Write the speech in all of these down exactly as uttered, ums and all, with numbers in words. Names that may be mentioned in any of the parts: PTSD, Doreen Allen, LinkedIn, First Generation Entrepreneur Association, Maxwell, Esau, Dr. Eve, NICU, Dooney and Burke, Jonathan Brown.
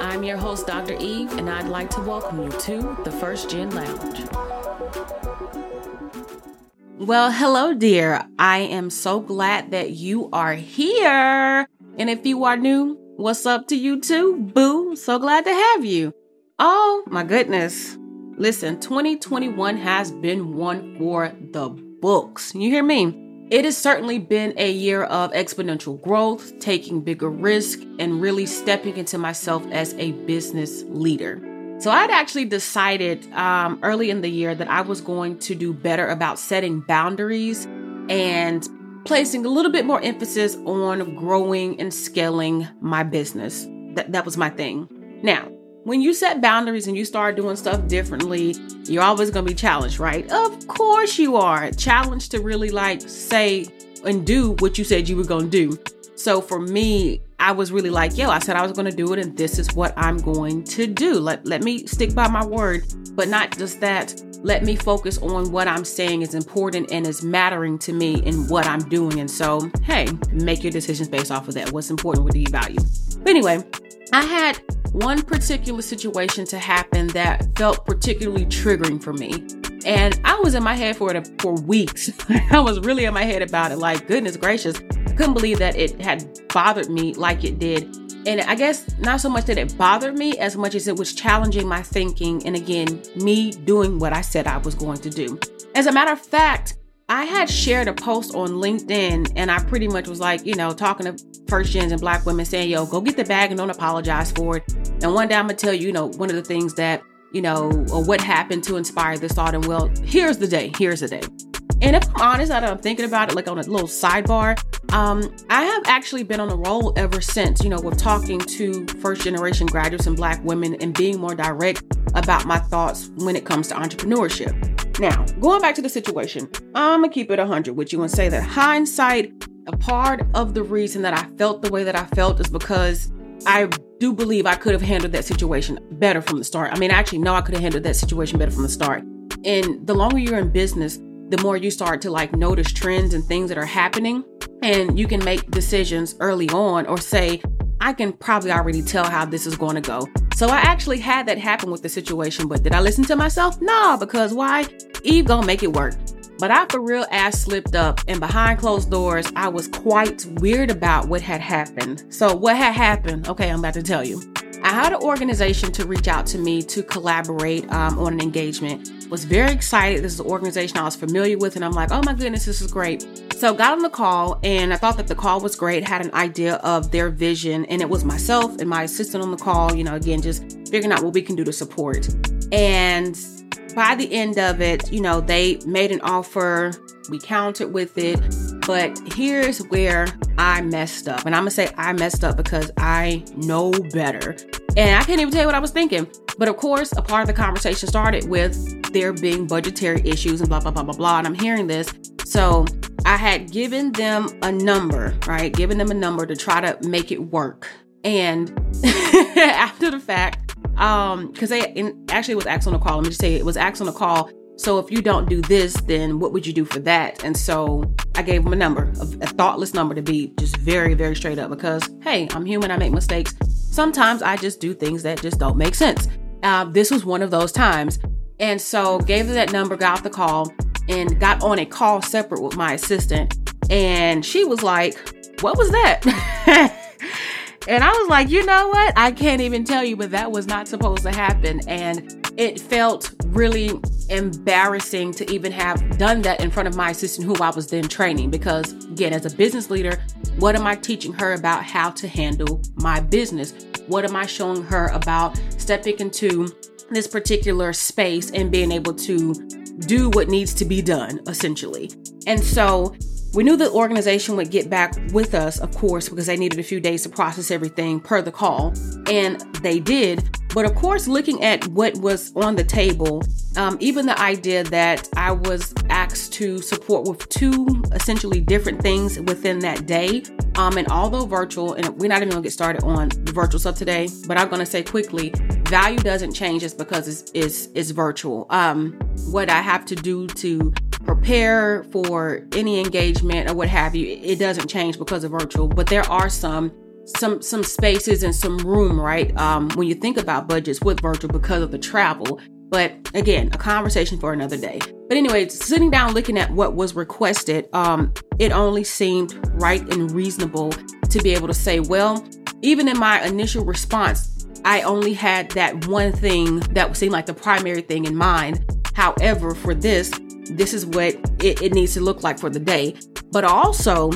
I'm your host, Doctor Eve, and I'd like to welcome you to the First Gen Lounge. Well, hello, dear. I am so glad that you are here. And if you are new, what's up to you too, boo? So glad to have you. Oh, my goodness. Listen, twenty twenty-one has been one for the books. You hear me? It has certainly been a year of exponential growth, taking bigger risks, and really stepping into myself as a business leader. So I'd actually decided um, early in the year that I was going to do better about setting boundaries and placing a little bit more emphasis on growing and scaling my business. That, that was my thing. Now, when you set boundaries and you start doing stuff differently, you're always going to be challenged, right? Of course you are. Challenged to really like say and do what you said you were going to do. So for me, I was really like, yo, I said I was going to do it and this is what I'm going to do. Let, let me stick by my word, but not just that. Let me focus on what I'm saying is important and is mattering to me in what I'm doing. And so, hey, make your decisions based off of that. What's important, what do you value? But anyway, I had one particular situation to happen that felt particularly triggering for me. And I was in my head for it for weeks. I was really in my head about it. Like, goodness gracious, I couldn't believe that it had bothered me like it did. And I guess not so much that it bothered me as much as it was challenging my thinking. And again, me doing what I said I was going to do. As a matter of fact, I had shared a post on LinkedIn and I pretty much was like, you know, talking to first gens and black women saying, yo, go get the bag and don't apologize for it. And one day I'm going to tell you, you know, one of the things that, you know, or what happened to inspire this thought. And well, here's the day. Here's the day. And if I'm honest, I don't, I'm thinking about it like on a little sidebar. Um, I have actually been on a roll ever since, you know, with talking to first generation graduates and black women and being more direct about my thoughts when it comes to entrepreneurship. Now, going back to the situation, I'm going to keep it one hundred with you and say that hindsight, a part of the reason that I felt the way that I felt is because I do believe I could have handled that situation better from the start. I mean, I actually know I could have handled that situation better from the start. And the longer you're in business, the more you start to like notice trends and things that are happening. And you can make decisions early on or say, I can probably already tell how this is going to go. So I actually had that happen with the situation, but did I listen to myself? No, because why? Eve gonna make it work. But I for real ass slipped up and behind closed doors, I was quite weird about what had happened. So what had happened? Okay, I'm about to tell you. I had an organization to reach out to me to collaborate um, on an engagement. Was very excited. This is an organization I was familiar with. And I'm like, oh my goodness, this is great. So got on the call and I thought that the call was great. Had an idea of their vision and it was myself and my assistant on the call, you know, again, just figuring out what we can do to support. And by the end of it, you know, they made an offer. We countered with it. But here's where I messed up. And I'm going to say I messed up because I know better. And I can't even tell you what I was thinking. But of course, a part of the conversation started with there being budgetary issues and blah, blah, blah, blah, blah. And I'm hearing this. So I had given them a number, right? Given them a number to try to make it work. And after the fact, um, because they and actually it was asked on a call. Let me just say it was asked on a call. So if you don't do this, then what would you do for that? And so I gave them a number, a, a thoughtless number to be just very, very straight up because, hey, I'm human. I make mistakes. Sometimes I just do things that just don't make sense. Uh, this was one of those times. And so gave her that number, got the call and got on a call separate with my assistant. And she was like, what was that? And I was like, you know what? I can't even tell you, but that was not supposed to happen. And it felt really embarrassing to even have done that in front of my assistant who I was then training. Because again, as a business leader, what am I teaching her about how to handle my business? What am I showing her about stepping into this particular space and being able to do what needs to be done, essentially. And so we knew the organization would get back with us, of course, because they needed a few days to process everything per the call. And they did. But of course, looking at what was on the table, um, even the idea that I was asked to support with two essentially different things within that day. Um, and although virtual, and we're not even gonna get started on the virtual stuff today, but I'm gonna say quickly, value doesn't change just because it's, it's, it's virtual. Um, what I have to do to prepare for any engagement or what have you, it doesn't change because of virtual, but there are some some some spaces and some room, right? Um, when you think about budgets with virtual because of the travel. But again, a conversation for another day. But anyway, sitting down, looking at what was requested, um, it only seemed right and reasonable to be able to say, well, even in my initial response, I only had that one thing that seemed like the primary thing in mind. However, for this, this is what it, it needs to look like for the day. But also,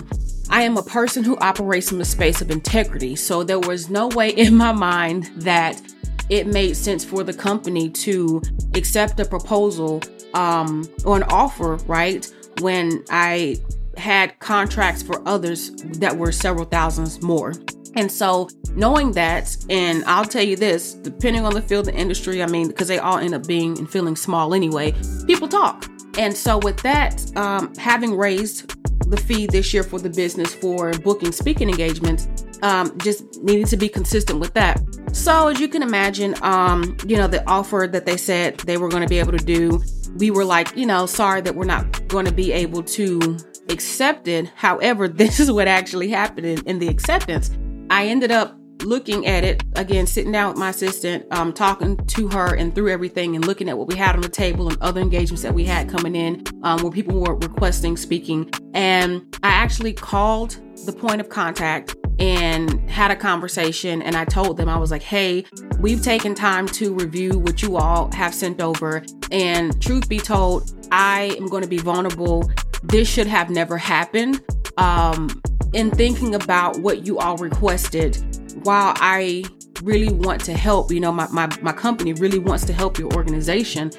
I am a person who operates from a space of integrity. So there was no way in my mind that it made sense for the company to accept a proposal um, or an offer, right? When I had contracts for others that were several thousands more. And so knowing that, and I'll tell you this, depending on the field of industry, I mean, because they all end up being and feeling small anyway, people talk. And so with that, um, having raised the fee this year for the business for booking speaking engagements, um, just needed to be consistent with that. So as you can imagine, um, you know, the offer that they said they were going to be able to do, we were like, you know, sorry that we're not going to be able to accept it. However, this is what actually happened in, in the acceptance. I ended up looking at it again, sitting down with my assistant, um, talking to her and through everything and looking at what we had on the table and other engagements that we had coming in, um, where people were requesting speaking. And I actually called the point of contact and had a conversation. And I told them, I was like, hey, we've taken time to review what you all have sent over. And truth be told, I am going to be vulnerable. This should have never happened. Um, in thinking about what you all requested, while I really want to help, you know, my, my, my company really wants to help your organization,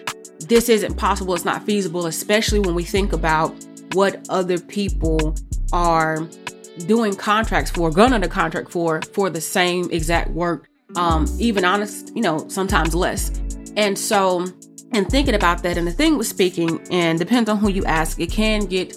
this isn't possible. It's not feasible, especially when we think about what other people are doing contracts for, going under contract for, for the same exact work, um, even honest, you know, sometimes less. And so, and thinking about that, and the thing with speaking, and depends on who you ask, it can get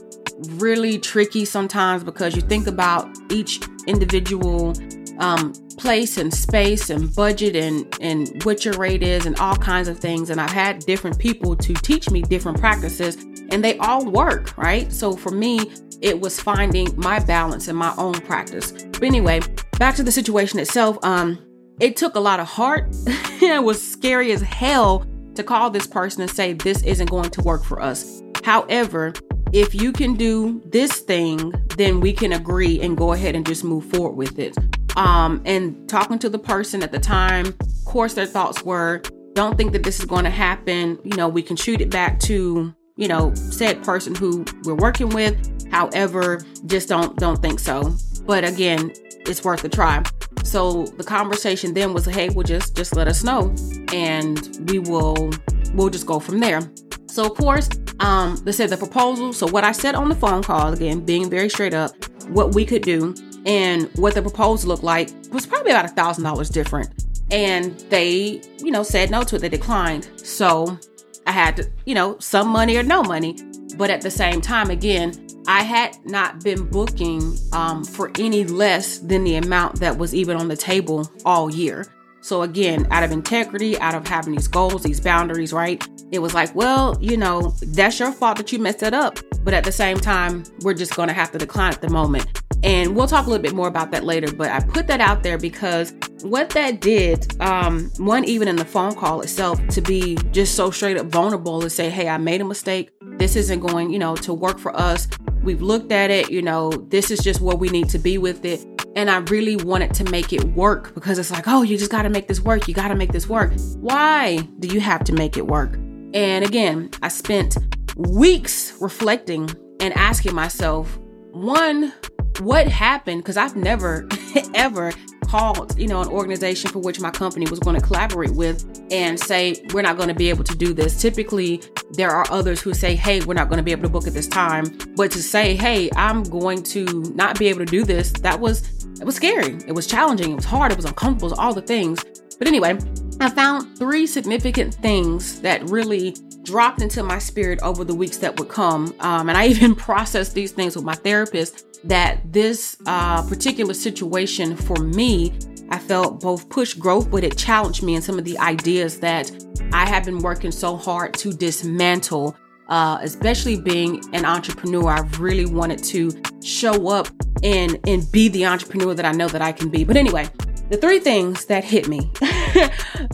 really tricky sometimes because you think about each individual Um, place and space and budget and, and what your rate is and all kinds of things. And I've had different people to teach me different practices and they all work, right? So for me, it was finding my balance in my own practice. But anyway, back to the situation itself. Um, it took a lot of heart. It was scary as hell to call this person and say, this isn't going to work for us. However, if you can do this thing, then we can agree and go ahead and just move forward with it. Um, and talking to the person at the time, of course, their thoughts were, don't think that this is going to happen. You know, we can shoot it back to, you know, said person who we're working with. However, just don't, don't think so. But again, it's worth a try. So the conversation then was, hey, well, just, just let us know and we will, we'll just go from there. So of course, um, they said the proposal. So what I said on the phone call, again, being very straight up, what we could do and what the proposal looked like was probably about a thousand dollars different. And they, you know, said no to it. They declined. So I had to, you know, some money or no money. But at the same time, again, I had not been booking um, for any less than the amount that was even on the table all year. So again, out of integrity, out of having these goals, these boundaries, right? It was like, well, you know, that's your fault that you messed it up. But at the same time, we're just going to have to decline at the moment. And we'll talk a little bit more about that later, but I put that out there because what that did, um, one, even in the phone call itself, to be just so straight up vulnerable and say, hey, I made a mistake. This isn't going, you know, to work for us. We've looked at it. You know, this is just where we need to be with it. And I really wanted to make it work because it's like, oh, you just got to make this work. You got to make this work. Why do you have to make it work? And again, I spent weeks reflecting and asking myself, one, what happened? Because I've never, ever called, you know, an organization for which my company was going to collaborate with and say, we're not going to be able to do this. Typically, there are others who say, hey, we're not going to be able to book at this time. But to say, hey, I'm going to not be able to do this, that was, it was scary. It was challenging. It was hard. It was uncomfortable. It was all the things. But anyway, I found three significant things that really dropped into my spirit over the weeks that would come. Um, and I even processed these things with my therapist, that this uh, particular situation for me, I felt both pushed growth, but it challenged me in some of the ideas that I have been working so hard to dismantle, uh, especially being an entrepreneur. I really wanted to show up and, and be the entrepreneur that I know that I can be. But anyway, the three things that hit me.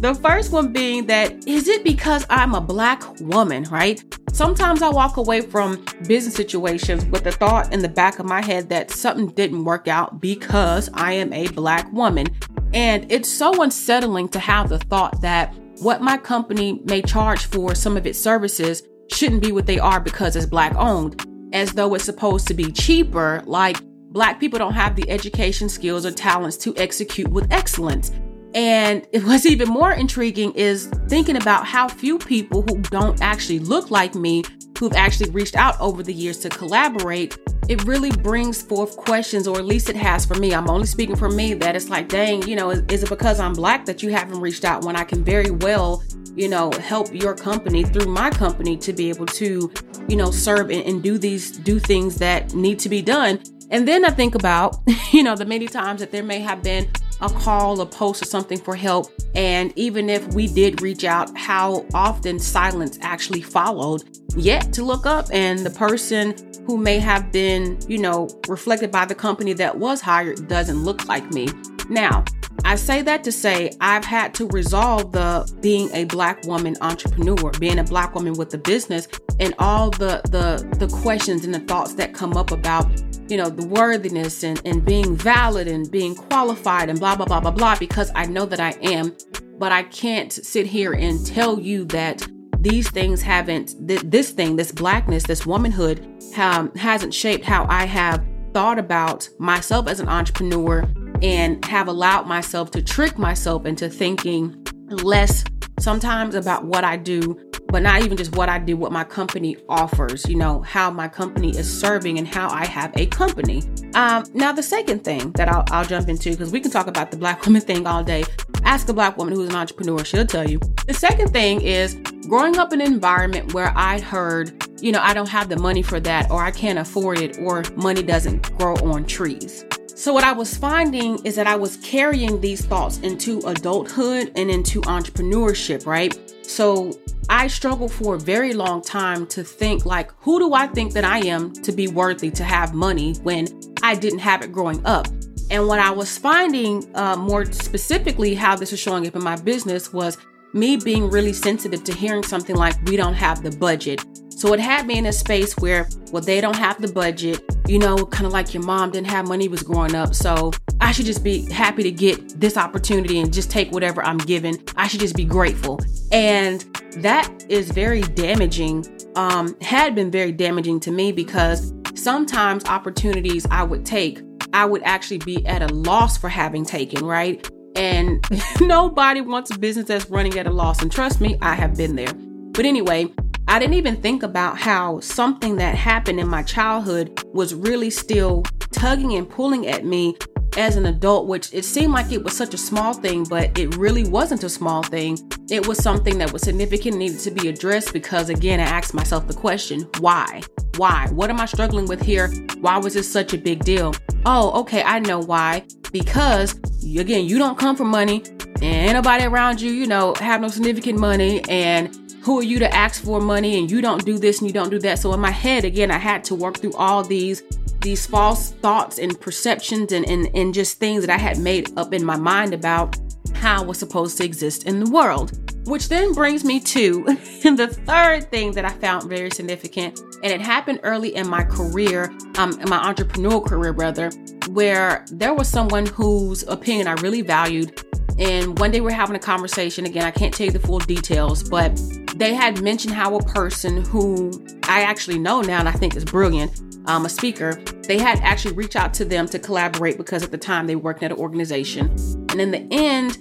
The first one being that, is it because I'm a Black woman, right? Sometimes I walk away from business situations with the thought in the back of my head that something didn't work out because I am a Black woman. And it's so unsettling to have the thought that what my company may charge for some of its services shouldn't be what they are because it's Black owned, as though it's supposed to be cheaper, like Black people don't have the education, skills, or talents to execute with excellence. And what's even more intriguing is thinking about how few people who don't actually look like me, who've actually reached out over the years to collaborate. It really brings forth questions, or at least it has for me. I'm only speaking for me, that it's like, dang, you know, is, is it because I'm Black that you haven't reached out when I can very well, you know, help your company through my company to be able to, you know, serve and, and do these, do things that need to be done. And then I think about, you know, the many times that there may have been a call, a post, or something for help. And even if we did reach out, how often silence actually followed, yet to look up and the person who may have been, you know, reflected by the company that was hired doesn't look like me. Now, I say that to say I've had to resolve the being a Black woman entrepreneur, being a Black woman with a business, and all the the the questions and the thoughts that come up about, you know, the worthiness and, and being valid and being qualified and blah, blah, blah, blah, blah, because I know that I am, but I can't sit here and tell you that these things haven't, th- this thing, this Blackness, this womanhood um, hasn't shaped how I have thought about myself as an entrepreneur and have allowed myself to trick myself into thinking less sometimes about what I do, but not even just what I do, what my company offers, you know, how my company is serving and how I have a company. Um, now, the second thing that I'll, I'll jump into, because we can talk about the Black woman thing all day. Ask a Black woman who's an entrepreneur, she'll tell you. The second thing is growing up in an environment where I heard, you know, I don't have the money for that, or I can't afford it, or money doesn't grow on trees. So what I was finding is that I was carrying these thoughts into adulthood and into entrepreneurship, right? So I struggled for a very long time to think, like, who do I think that I am to be worthy to have money when I didn't have it growing up? And what I was finding uh, more specifically how this was showing up in my business was me being really sensitive to hearing something like, we don't have the budget. So it had me in a space where, well, they don't have the budget, you know, kind of like your mom didn't have money was growing up. So I should just be happy to get this opportunity and just take whatever I'm given. I should just be grateful. And that is very damaging, um, had been very damaging to me, because sometimes opportunities I would take, I would actually be at a loss for having taken, right? And nobody wants a business that's running at a loss. And trust me, I have been there. But anyway, I didn't even think about how something that happened in my childhood was really still tugging and pulling at me as an adult, which it seemed like it was such a small thing, but it really wasn't a small thing. It was something that was significant, needed to be addressed, because again, I asked myself the question, why? Why? What am I struggling with here? Why was this such a big deal? Oh, okay, I know why. Because again, you don't come for money, and nobody around you, you know, have no significant money, and who are you to ask for money, and you don't do this and you don't do that. So in my head, again, I had to work through all these these false thoughts and perceptions and, and, and just things that I had made up in my mind about how I was supposed to exist in the world. Which then brings me to the third thing that I found very significant. And it happened early in my career, um, in my entrepreneurial career, rather, where there was someone whose opinion I really valued. And one day we're having a conversation. Again, I can't tell you the full details, but they had mentioned how a person who I actually know now and I think is brilliant um, a speaker, they had actually reached out to them to collaborate because at the time they worked at an organization. And in the end,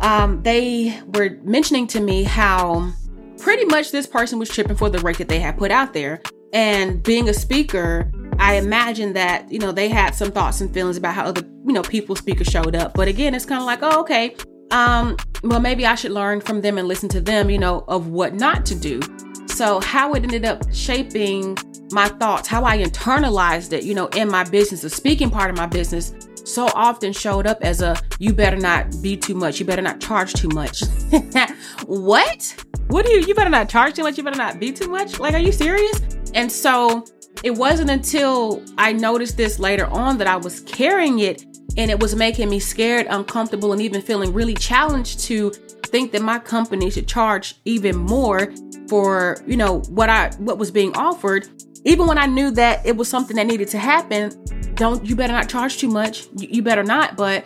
um, they were mentioning to me how pretty much this person was tripping for the rate that they had put out there. And being a speaker, I imagine that, you know, they had some thoughts and feelings about how other, you know, people speakers showed up. But again, it's kind of like, oh, okay, um, well, maybe I should learn from them and listen to them, you know, of what not to do. So how it ended up shaping my thoughts, how I internalized it, you know, in my business, the speaking part of my business so often showed up as a, you better not be too much. You better not charge too much. What? What do you, you better not charge too much. You better not be too much. Like, are you serious? And so it wasn't until I noticed this later on that I was carrying it, and it was making me scared, uncomfortable, and even feeling really challenged to think that my company should charge even more for, you know, what I what was being offered. Even when I knew that it was something that needed to happen, don't you better not charge too much. You, you better not. But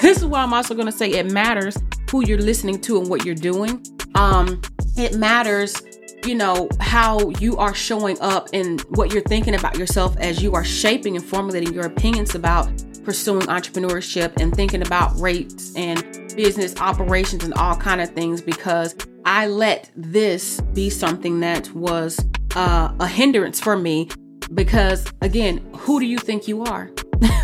this is why I'm also going to say it matters who you're listening to and what you're doing. Um, it matters, you know, how you are showing up and what you're thinking about yourself as you are shaping and formulating your opinions about pursuing entrepreneurship and thinking about rates and business operations and all kind of things, because I let this be something that was uh, a hindrance for me. Because again, who do you think you are?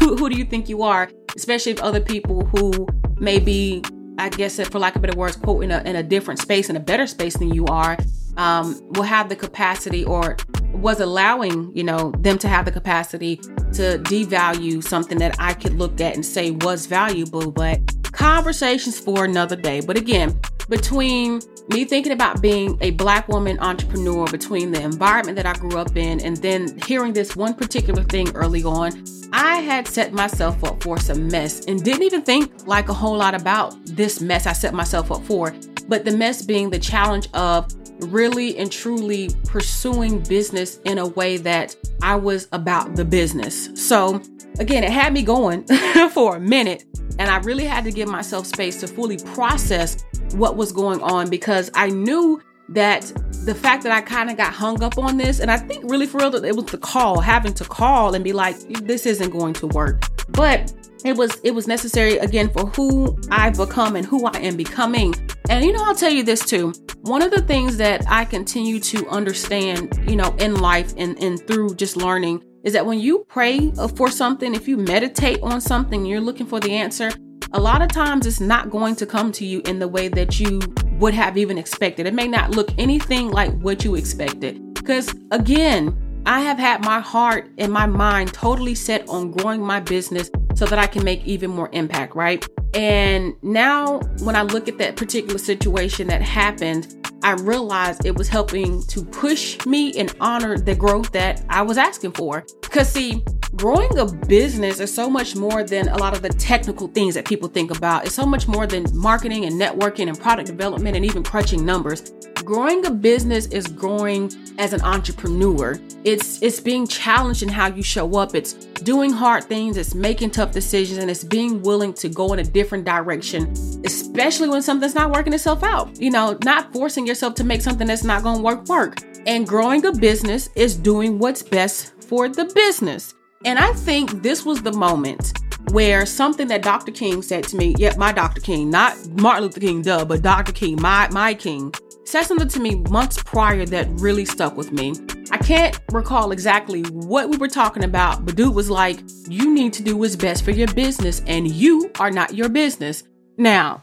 Who do you think you are? Especially if other people who may be, I guess, for lack of better words, quote, in a, in a different space, in a better space than you are, um, will have the capacity, or was allowing, you know, them to have the capacity to devalue something that I could look at and say was valuable. But conversations for another day. But again, between me thinking about being a Black woman entrepreneur, between the environment that I grew up in, and then hearing this one particular thing early on, I had set myself up for some mess and didn't even think like a whole lot about this mess I set myself up for. But the mess being the challenge of really and truly pursuing business in a way that I was about the business. So again, it had me going for a minute, and I really had to give myself space to fully process what was going on, because I knew that the fact that I kind of got hung up on this, and I think really for real that it was the call, having to call and be like, this isn't going to work. But it was it was necessary, again, for who I've become and who I am becoming. And, you know, I'll tell you this too. One of the things that I continue to understand, you know, in life and, and through just learning is that when you pray for something, if you meditate on something, you're looking for the answer, a lot of times it's not going to come to you in the way that you would have even expected. It may not look anything like what you expected. Because again, I have had my heart and my mind totally set on growing my business so that I can make even more impact, right? And now when I look at that particular situation that happened, I realized it was helping to push me and honor the growth that I was asking for. Because see, growing a business is so much more than a lot of the technical things that people think about. It's so much more than marketing and networking and product development and even crunching numbers. Growing a business is growing as an entrepreneur. It's it's being challenged in how you show up. It's doing hard things. It's making tough decisions, and it's being willing to go in a different direction, especially when something's not working itself out. You know, not forcing yourself to make something that's not going to work work. And growing a business is doing what's best for the business. And I think this was the moment where something that Doctor King said to me, yep, my Doctor King, not Martin Luther King, duh, but Doctor King, my, my king, said something to me months prior that really stuck with me. I can't recall exactly what we were talking about, but dude was like, you need to do what's best for your business, and you are not your business. Now,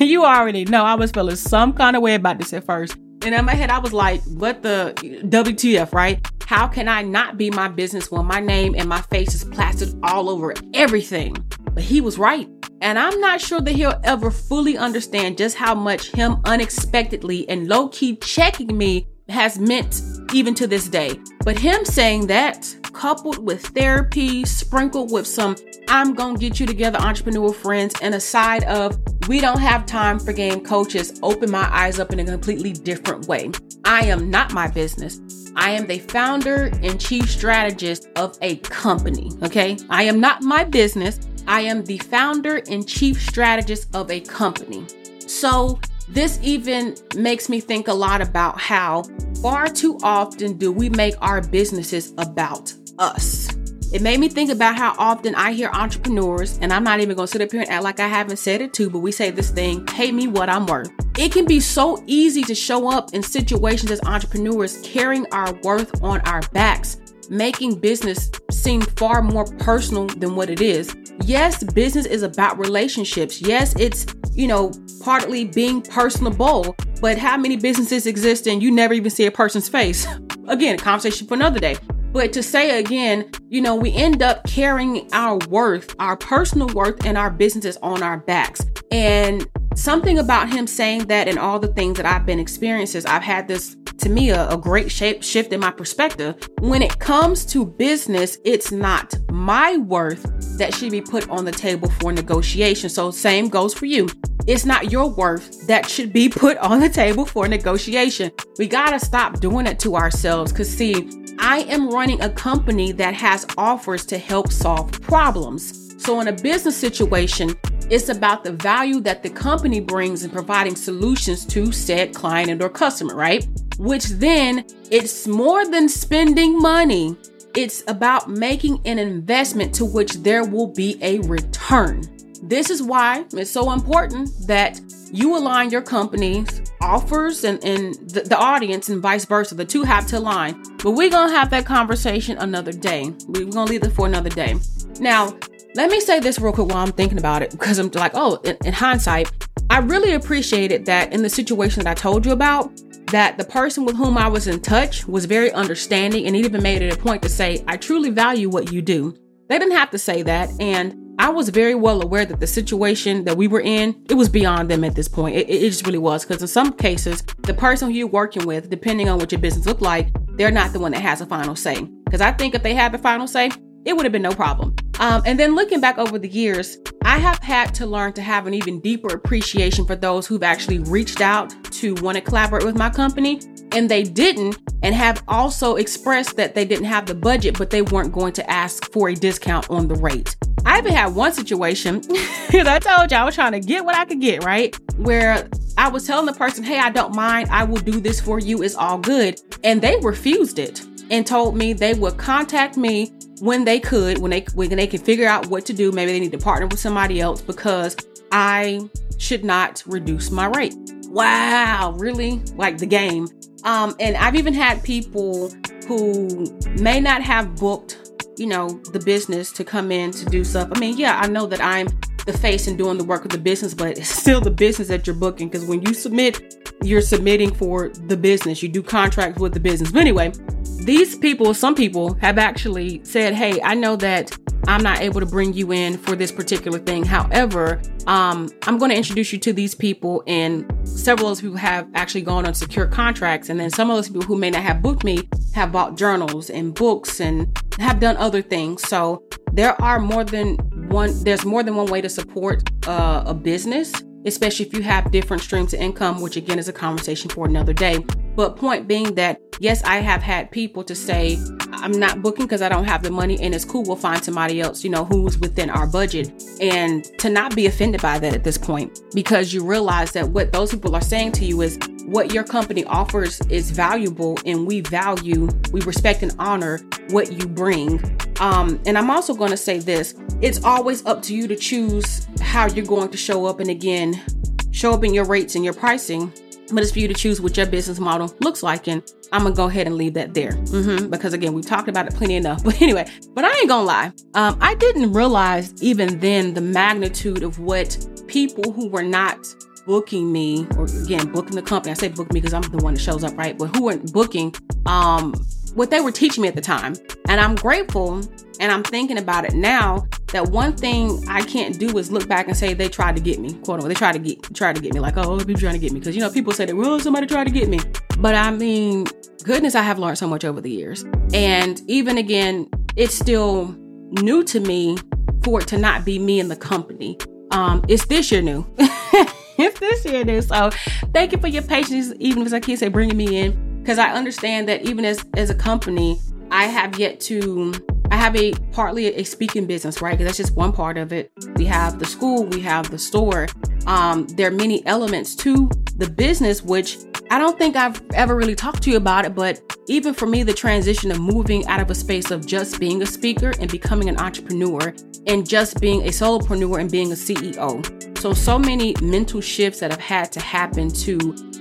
you already know I was feeling some kind of way about this at first. And in my head, I was like, what the W T F, right? How can I not be my business when my name and my face is plastered all over everything? But he was right. And I'm not sure that he'll ever fully understand just how much him unexpectedly and low-key checking me has meant even to this day. But him saying that, coupled with therapy, sprinkled with some, I'm gonna get you together entrepreneur friends, and a side of, we don't have time for game coaches, opened my eyes up in a completely different way. I am not my business. I am the founder and chief strategist of a company, okay? I am not my business. I am the founder and chief strategist of a company. So this even makes me think a lot about how far too often do we make our businesses about us. It made me think about how often I hear entrepreneurs, and I'm not even going to sit up here and act like I haven't said it too, but we say this thing, pay me what I'm worth. It can be so easy to show up in situations as entrepreneurs carrying our worth on our backs, making business seem far more personal than what it is. Yes, business is about relationships. Yes, it's, you know, partly being personable, but how many businesses exist and you never even see a person's face? Again, a conversation for another day. But to say again, you know, we end up carrying our worth, our personal worth and our businesses on our backs. And something about him saying that and all the things that I've been experiencing, I've had this, to me, a, a great shape shift in my perspective. When it comes to business, it's not my worth that should be put on the table for negotiation. So same goes for you. It's not your worth that should be put on the table for negotiation. We gotta stop doing it to ourselves, because see, I am running a company that has offers to help solve problems. So in a business situation, it's about the value that the company brings in providing solutions to said client and or customer, right? Which then it's more than spending money. It's about making an investment to which there will be a return. This is why it's so important that you align your company's offers and, and the, the audience and vice versa. The two have to align. But we're going to have that conversation another day. We're going to leave it for another day. Now, let me say this real quick while I'm thinking about it, because I'm like, oh, in, in hindsight, I really appreciated that in the situation that I told you about, that the person with whom I was in touch was very understanding and even made it a point to say, I truly value what you do. They didn't have to say that. And I was very well aware that the situation that we were in, it was beyond them at this point. It, it just really was, because in some cases, the person who you're working with, depending on what your business looked like, they're not the one that has a final say. Because I think if they had the final say, it would have been no problem. Um, and then looking back over the years, I have had to learn to have an even deeper appreciation for those who've actually reached out to want to collaborate with my company, and they didn't, and have also expressed that they didn't have the budget, but they weren't going to ask for a discount on the rate. I even had one situation, because I told you I was trying to get what I could get, right? Where I was telling the person, hey, I don't mind. I will do this for you. It's all good. And they refused it and told me they would contact me when they could, when they, when they could figure out what to do. Maybe they need to partner with somebody else because I should not reduce my rate. Wow, really? Like the game. Um, and I've even had people who may not have booked, you know, the business to come in to do stuff. I mean, yeah, I know that I'm the face and doing the work of the business, but it's still the business that you're booking. Because when you submit, you're submitting for the business. You do contracts with the business. But anyway, these people, some people have actually said, hey, I know that I'm not able to bring you in for this particular thing. However, um, I'm going to introduce you to these people. And several of those people have actually gone on secure contracts. And then some of those people who may not have booked me have bought journals and books and have done other things. So there are more than one, there's more than one way to support uh, a business, especially if you have different streams of income, which again is a conversation for another day. But point being that, yes, I have had people to say, I'm not booking because I don't have the money, and it's cool. We'll find somebody else, you know, who's within our budget, and to not be offended by that at this point, because you realize that what those people are saying to you is what your company offers is valuable, and we value, we respect and honor what you bring. Um, and I'm also going to say this, it's always up to you to choose how you're going to show up. And again, show up in your rates and your pricing, but it's for you to choose what your business model looks like. And I'm going to go ahead and leave that there mm-hmm. because again, we've talked about it plenty enough, but anyway, but I ain't gonna lie. Um, I didn't realize even then the magnitude of what people who were not booking me, or again, booking the company, I say book me because I'm the one that shows up, right? But who weren't booking, um, what they were teaching me at the time. And I'm grateful, and I'm thinking about it now, that one thing I can't do is look back and say they tried to get me, quote unquote. They tried to get tried to get me, like, oh, people trying to get me, because you know people say that, well, somebody tried to get me. But I mean, goodness, I have learned so much over the years, and even again, it's still new to me for it to not be me in the company. Um, it's this year new. It's this year new. So thank you for your patience, even if I can't say bringing me in. Because I understand that even as, as a company, I have yet to, I have a partly a speaking business, right? Because that's just one part of it. We have the school, we have the store. Um, there are many elements to the business, which I don't think I've ever really talked to you about it, but even for me, the transition of moving out of a space of just being a speaker and becoming an entrepreneur and just being a solopreneur and being a C E O. So, so many mental shifts that have had to happen to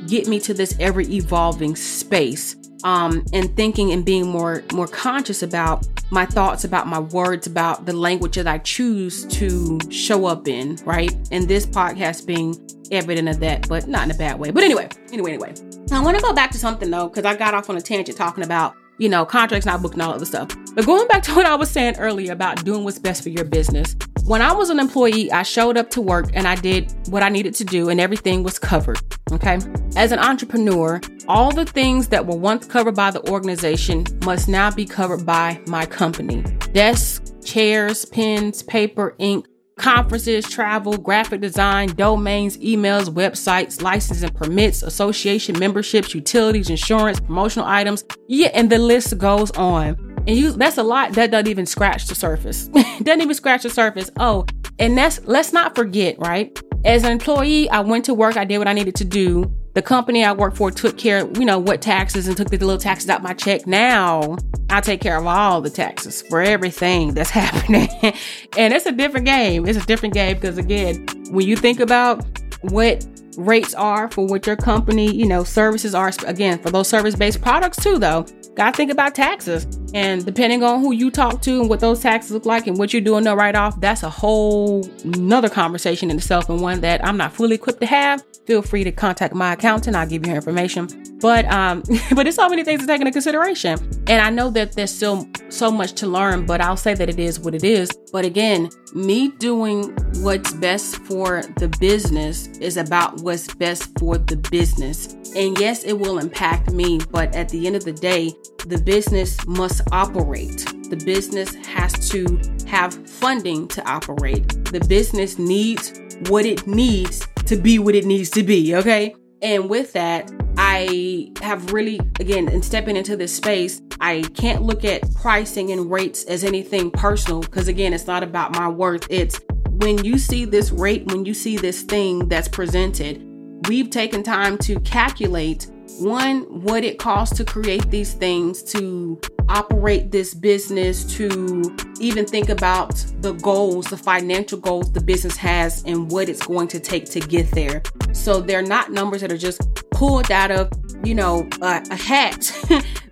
get me to this ever evolving space, um, and thinking and being more, more conscious about my thoughts, about my words, about the language that I choose to show up in, right? And this podcast being evident of that, but not in a bad way. But anyway, anyway, anyway, I want to go back to something though, because I got off on a tangent talking about, you know, contracts not booked and all other stuff. But going back to what I was saying earlier about doing what's best for your business. When I was an employee, I showed up to work and I did what I needed to do and everything was covered, okay? As an entrepreneur, all the things that were once covered by the organization must now be covered by my company. Desks, chairs, pens, paper, ink, conferences, travel, graphic design, domains, emails, websites, licenses and permits, association memberships, utilities, insurance, promotional items. Yeah, and the list goes on. And you, that's a lot that doesn't even scratch the surface. doesn't even scratch the surface. Oh, and that's, let's not forget, right? As an employee, I went to work. I did what I needed to do. The company I worked for took care of, you know, what taxes and took the little taxes out my check. Now I take care of all the taxes for everything that's happening. And it's a different game. It's a different game because, again, when you think about what rates are for what your company, you know, services are, again, for those service-based products too, though, gotta think about taxes. And depending on who you talk to and what those taxes look like and what you're doing, no write-off, that's a whole nother conversation in itself and one that I'm not fully equipped to have. Feel free to contact my accountant. I'll give you her information. But um, but there's so many things to take into consideration. And I know that there's still so much to learn, but I'll say that it is what it is. But again, me doing what's best for the business is about what's best for the business. And yes, it will impact me, but at the end of the day, the business must operate. The business has to have funding to operate. The business needs what it needs to be what it needs to be, okay? And with that, I have really, again, in stepping into this space, I can't look at pricing and rates as anything personal because, again, it's not about my worth. It's when you see this rate, when you see this thing that's presented, we've taken time to calculate, one, what it costs to create these things, to operate this business, to even think about the goals, the financial goals the business has and what it's going to take to get there. So they're not numbers that are just pulled out of, you know, a, a hat.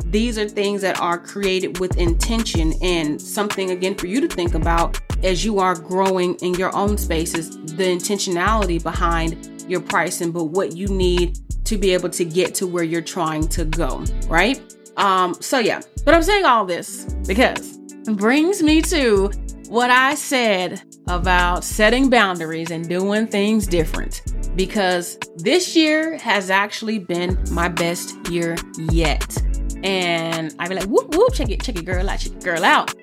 These are things that are created with intention and something, again, for you to think about as you are growing in your own spaces, the intentionality behind your pricing, but what you need to be able to get to where you're trying to go, right? Um, so yeah, but I'm saying all this because it brings me to what I said about setting boundaries and doing things different, because this year has actually been my best year yet. And I'd be like, whoop, whoop, check it, check it, girl out, check it, girl out.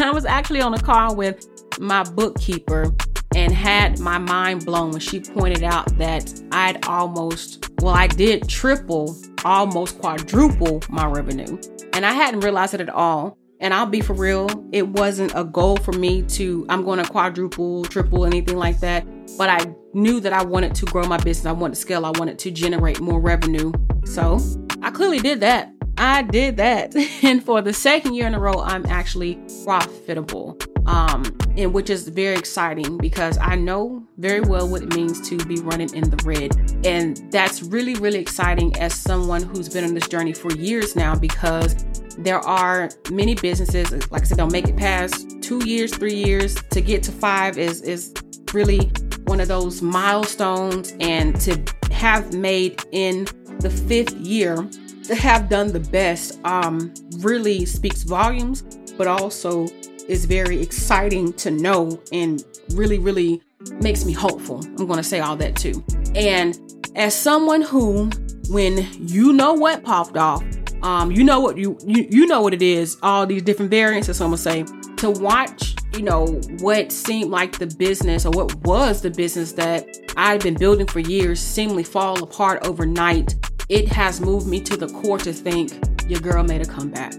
I was actually on a call with my bookkeeper and had my mind blown when she pointed out that I'd almost, well, I did triple, almost quadruple my revenue. And I hadn't realized it at all. And I'll be for real, it wasn't a goal for me to, I'm going to quadruple, triple, anything like that. But I knew that I wanted to grow my business. I wanted to scale. I wanted to generate more revenue. So I clearly did that. I did that. And for the second year in a row, I'm actually profitable. Um, and which is very exciting because I know very well what it means to be running in the red. And that's really, really exciting as someone who's been on this journey for years now, because there are many businesses, like I said, don't make it past two years, three years to get to five is, is really one of those milestones. And to have made in the fifth year, to have done the best, um, really speaks volumes, but also is very exciting to know and really, really makes me hopeful. I'm going to say all that too. And as someone who, when you know what popped off, um, you know what you, you you know what it is, all these different variants, as someone say, to watch, you know, what seemed like the business or what was the business that I've been building for years seemingly fall apart overnight. It has moved me to the core to think your girl made a comeback.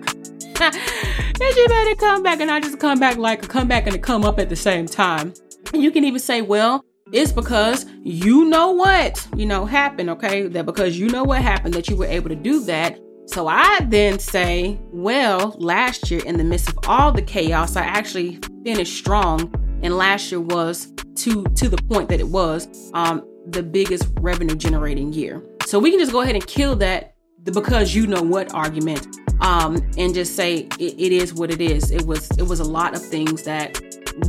And she made a comeback, and I just come back like a comeback and a come up at the same time. And you can even say, well, It's because you know what, you know, happened, okay? That because you know what happened that you were able to do that. So I then say, well, last year in the midst of all the chaos, I actually finished strong. And last year was to, to the point that it was um, the biggest revenue generating year. So we can just go ahead and kill that the because you know what argument um, and just say it, it is what it is. It was, it was a lot of things that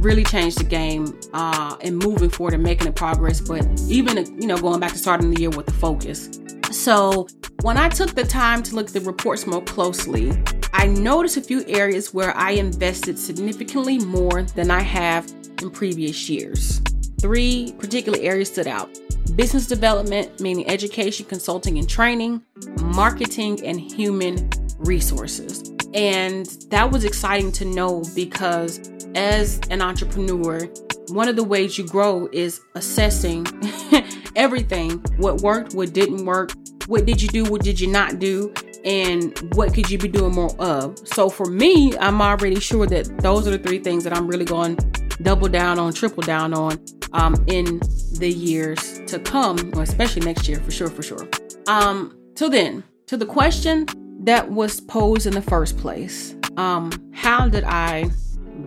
really changed the game uh, and moving forward and making the progress. But even, you know, going back to starting the year with the focus. So when I took the time to look at the reports more closely, I noticed a few areas where I invested significantly more than I have in previous years. Three particular areas stood out: business development, meaning education, consulting, and training, marketing, and human resources. And that was exciting to know because as an entrepreneur, one of the ways you grow is assessing everything, what worked, what didn't work, what did you do, what did you not do, and what could you be doing more of. So for me, I'm already sure that those are the three things that I'm really going to double down on, triple down on um, in the years to come, or especially next year, for sure, for sure. Um, so then, to the question that was posed in the first place, um, how did I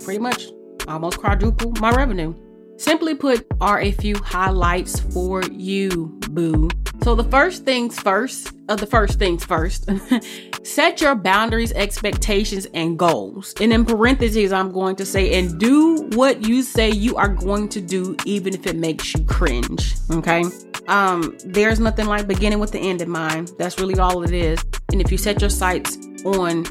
pretty much almost quadruple my revenue? Simply put, are a few highlights for you, boo. So the first things first, of the first things first, set your boundaries, expectations, and goals. And in parentheses, I'm going to say, and do what you say you are going to do, even if it makes you cringe. Okay. Um, there's nothing like beginning with the end in mind. That's really all it is. And if you set your sights on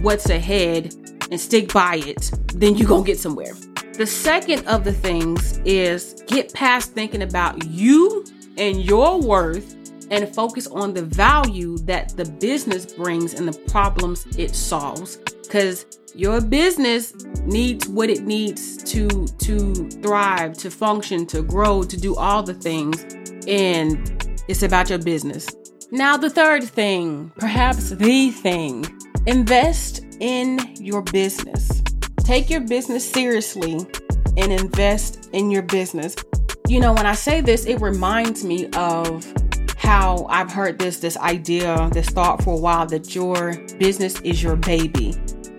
what's ahead and stick by it, then you're going to get somewhere. The second of the things is get past thinking about you and your worth and focus on the value that the business brings and the problems it solves, because your business needs what it needs to to thrive, to function, to grow, to do all the things. And it's about your business. Now, the third thing, perhaps the thing, invest in your business. Take your business seriously and invest in your business. You know, when I say this, it reminds me of how I've heard this, this idea, this thought for a while that your business is your baby.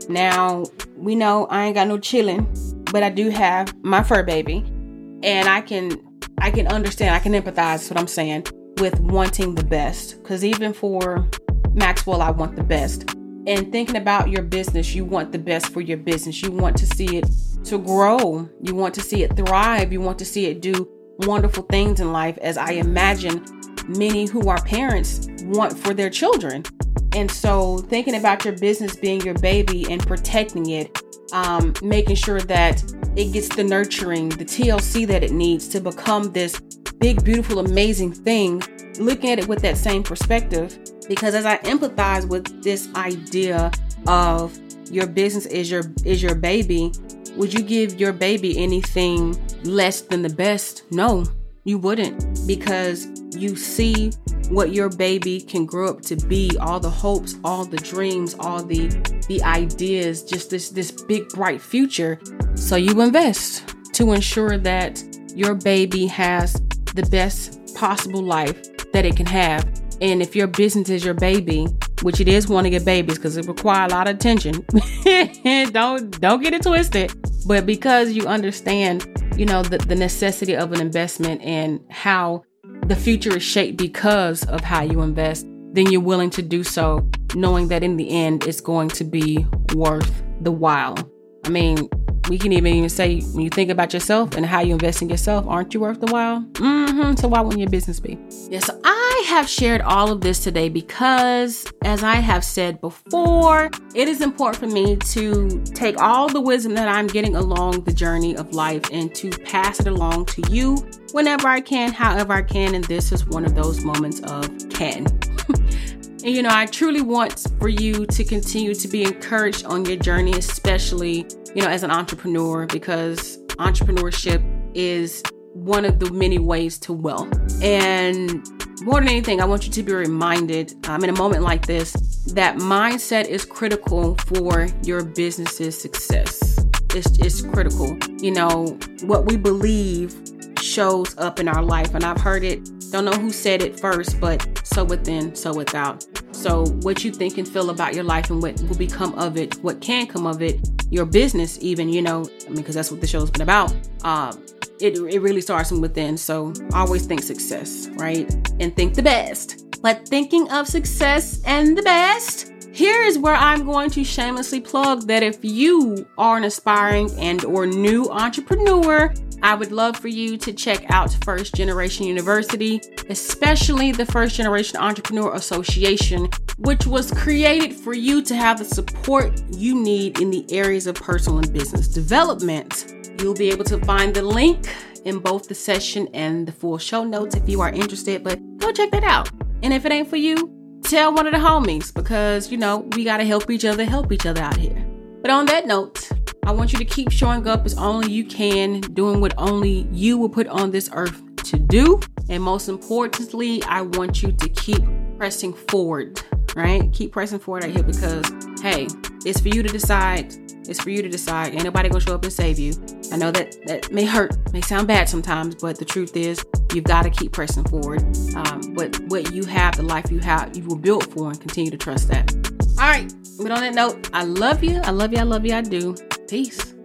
Now, we know I ain't got no chilling, but I do have my fur baby. And I can, I can understand, I can empathize, that's what I'm saying, with wanting the best. Because even for Maxwell, I want the best. And thinking about your business, you want the best for your business. You want to see it to grow. You want to see it thrive. You want to see it do wonderful things in life, as I imagine many who are parents want for their children. And so thinking about your business being your baby and protecting it, um, making sure that it gets the nurturing, the T L C that it needs to become this big, beautiful, amazing thing. Looking at it with that same perspective, because as I empathize with this idea of your business is your is your baby, would you give your baby anything less than the best? No, you wouldn't, because you see what your baby can grow up to be, all the hopes, all the dreams, all the the ideas, just this this big bright future. So you invest to ensure that your baby has the best possible life that it can have. And if your business is your baby, which it is one of your babies because it requires a lot of attention, don't don't get it twisted. But because you understand, you know, the, the necessity of an investment and how the future is shaped because of how you invest, then you're willing to do so, knowing that in the end, it's going to be worth the while. I mean, we can even even say, when you think about yourself and how you invest in yourself, aren't you worth the while? Mm-hmm. So why wouldn't your business be? Yeah, so I have shared all of this today because, as I have said before, it is important for me to take all the wisdom that I'm getting along the journey of life and to pass it along to you whenever I can, however I can. And this is one of those moments of can. And, you know, I truly want for you to continue to be encouraged on your journey, especially, you know, as an entrepreneur, because entrepreneurship is one of the many ways to wealth. And more than anything, I want you to be reminded um, in a moment like this, that mindset is critical for your business's success. It's, it's critical. You know, what we believe shows up in our life. And I've heard it, don't know who said it first, but so within, so without. So what you think and feel about your life and what will become of it, what can come of it, your business even, you know, I mean, because that's what the show's been about. Uh, it, it really starts from within. So always think success, right? And think the best. But thinking of success and the best, here is where I'm going to shamelessly plug that if you are an aspiring and or new entrepreneur, I would love for you to check out First Generation University, especially the First Generation Entrepreneur Association, which was created for you to have the support you need in the areas of personal and business development. You'll be able to find the link in both the session and the full show notes if you are interested, but go check that out. And if it ain't for you, tell one of the homies, because, you know, we got to help each other, help each other out here. But on that note, I want you to keep showing up as only you can, doing what only you were put on this earth to do. And most importantly, I want you to keep pressing forward, right? Keep pressing forward out here because, hey, it's for you to decide. It's for you to decide. Ain't nobody gonna show up and save you. I know that that may hurt, may sound bad sometimes, but the truth is, you've got to keep pressing forward. Um, but what you have, the life you have, you were built for, and continue to trust that. All right. But on that note, I love you. I love you. I love you. I do. Peace.